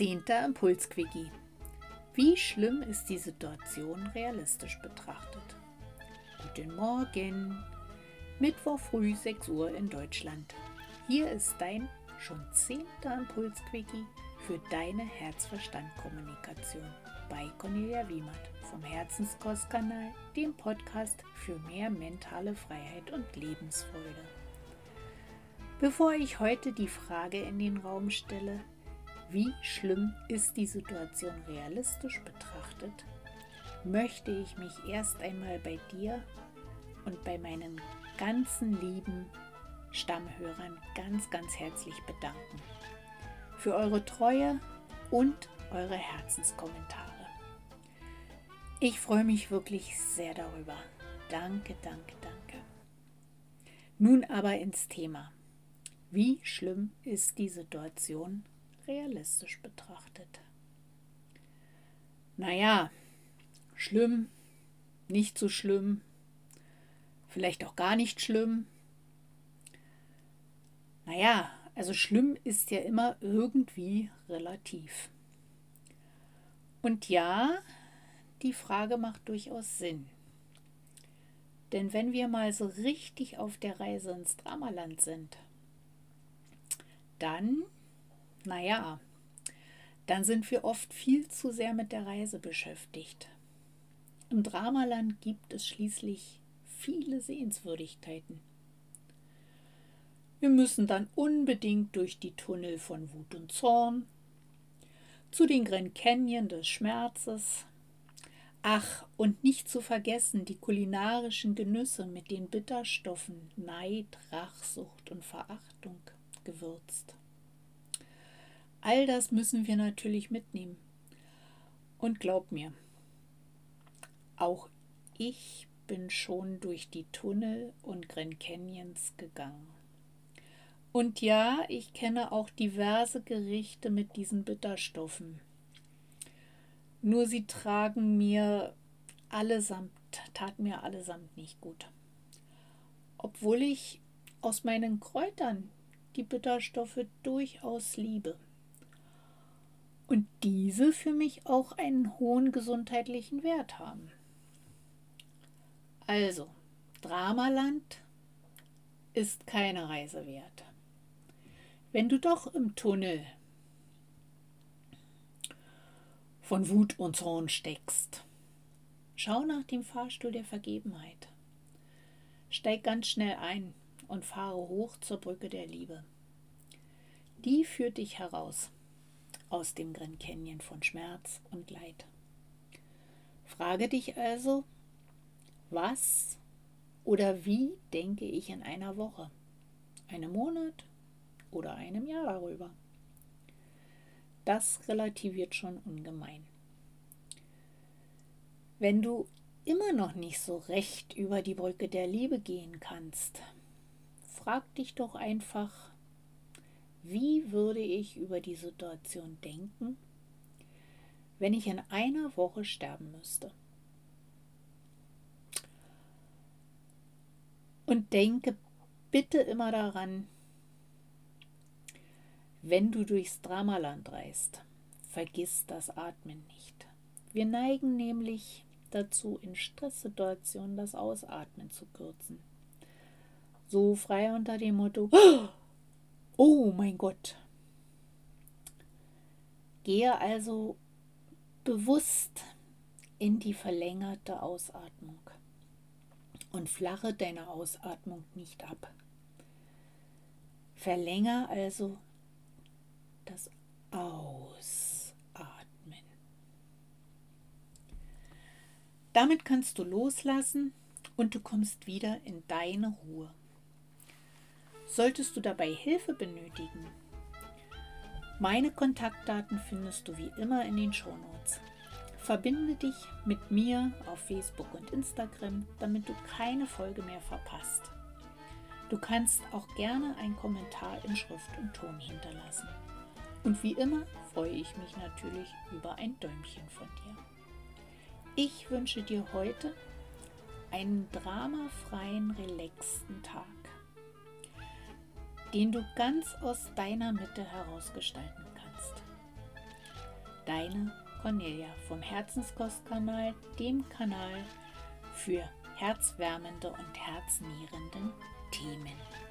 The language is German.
Zehnter Impulsquickie. Wie schlimm ist die Situation realistisch betrachtet? Guten Morgen. Mittwoch früh 6 Uhr in Deutschland. Hier ist dein schon 10. Impulsquickie für deine Herz-Verstand-Kommunikation bei Cornelia Wiemert vom Herzenskostkanal, dem Podcast für mehr mentale Freiheit und Lebensfreude. Bevor ich heute die Frage in den Raum stelle, wie schlimm ist die Situation realistisch betrachtet, möchte ich mich erst einmal bei dir und bei meinen ganzen lieben Stammhörern ganz, ganz herzlich bedanken für eure Treue und eure Herzenskommentare. Ich freue mich wirklich sehr darüber. Danke, danke, danke. Nun aber ins Thema. Wie schlimm ist die Situation realistisch betrachtet? Naja, schlimm, nicht so schlimm, vielleicht auch gar nicht schlimm. Naja, also schlimm ist ja immer irgendwie relativ. Und ja, die Frage macht durchaus Sinn. Denn wenn wir mal so richtig auf der Reise ins Dramaland sind, dann sind wir oft viel zu sehr mit der Reise beschäftigt. Im Dramaland gibt es schließlich viele Sehenswürdigkeiten. Wir müssen dann unbedingt durch die Tunnel von Wut und Zorn, zu den Grand Canyon des Schmerzes, ach, und nicht zu vergessen die kulinarischen Genüsse mit den Bitterstoffen Neid, Rachsucht und Verachtung gewürzt. All das müssen wir natürlich mitnehmen. Und glaub mir, auch ich bin schon durch die Tunnel und Grand Canyons gegangen. Und ja, ich kenne auch diverse Gerichte mit diesen Bitterstoffen. Nur sie taten mir allesamt nicht gut. Obwohl ich aus meinen Kräutern die Bitterstoffe durchaus liebe. Und diese für mich auch einen hohen gesundheitlichen Wert haben. Also, Dramaland ist keine Reise wert. Wenn du doch im Tunnel von Wut und Zorn steckst, schau nach dem Fahrstuhl der Vergebenheit. Steig ganz schnell ein und fahre hoch zur Brücke der Liebe. Die führt dich heraus aus dem Grand Canyon von Schmerz und Leid. Frage dich also, was oder wie denke ich in einer Woche, einem Monat oder einem Jahr darüber? Das relativiert schon ungemein. Wenn du immer noch nicht so recht über die Brücke der Liebe gehen kannst, frag dich doch einfach, wie würde ich über die Situation denken, wenn ich in einer Woche sterben müsste? Und denke bitte immer daran, wenn du durchs Dramaland reist, vergiss das Atmen nicht. Wir neigen nämlich dazu, in Stresssituationen das Ausatmen zu kürzen. So frei unter dem Motto, oh mein Gott. Gehe also bewusst in die verlängerte Ausatmung und flache deine Ausatmung nicht ab. Verlängere also das Ausatmen. Damit kannst du loslassen und du kommst wieder in deine Ruhe. Solltest du dabei Hilfe benötigen, meine Kontaktdaten findest du wie immer in den Shownotes. Verbinde dich mit mir auf Facebook und Instagram, damit du keine Folge mehr verpasst. Du kannst auch gerne einen Kommentar in Schrift und Ton hinterlassen. Und wie immer freue ich mich natürlich über ein Däumchen von dir. Ich wünsche dir heute einen dramafreien, relaxten Tag, den du ganz aus deiner Mitte heraus gestalten kannst. Deine Cornelia vom Herzenskostkanal, dem Kanal für herzwärmende und herznährenden Themen.